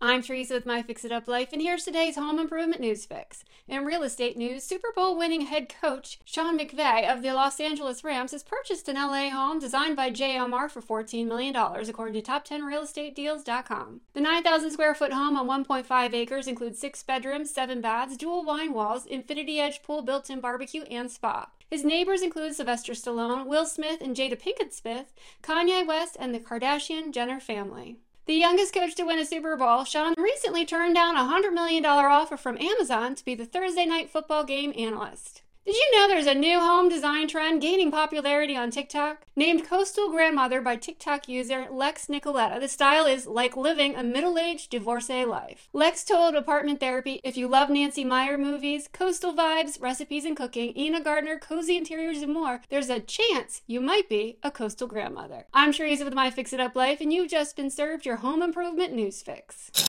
I'm Charisse with My Fix It Up Life, and here's today's home improvement news fix. In real estate news, Super Bowl winning head coach Sean McVay of the Los Angeles Rams has purchased an LA home designed by JMR for $14 million, according to Top10RealEstateDeals.com. The 9,000 square foot home on 1.5 acres includes 6 bedrooms, 7 baths, dual wine walls, infinity edge pool, built-in barbecue, and spa. His neighbors include Sylvester Stallone, Will Smith, and Jada Pinkett Smith, Kanye West, and the Kardashian-Jenner family. The youngest coach to win a Super Bowl, Sean recently turned down a $100 million offer from Amazon to be the Thursday Night Football game analyst. Did you know there's a new home design trend gaining popularity on TikTok? Named Coastal Grandmother by TikTok user Lex Nicoletta, the style is like living a middle-aged divorcee life. Lex told Apartment Therapy, if you love Nancy Meyer movies, coastal vibes, recipes and cooking, Ina Gardner, cozy interiors and more, there's a chance you might be a coastal grandmother. I'm Charisse with My Fix It Up Life, and you've just been served your home improvement news fix.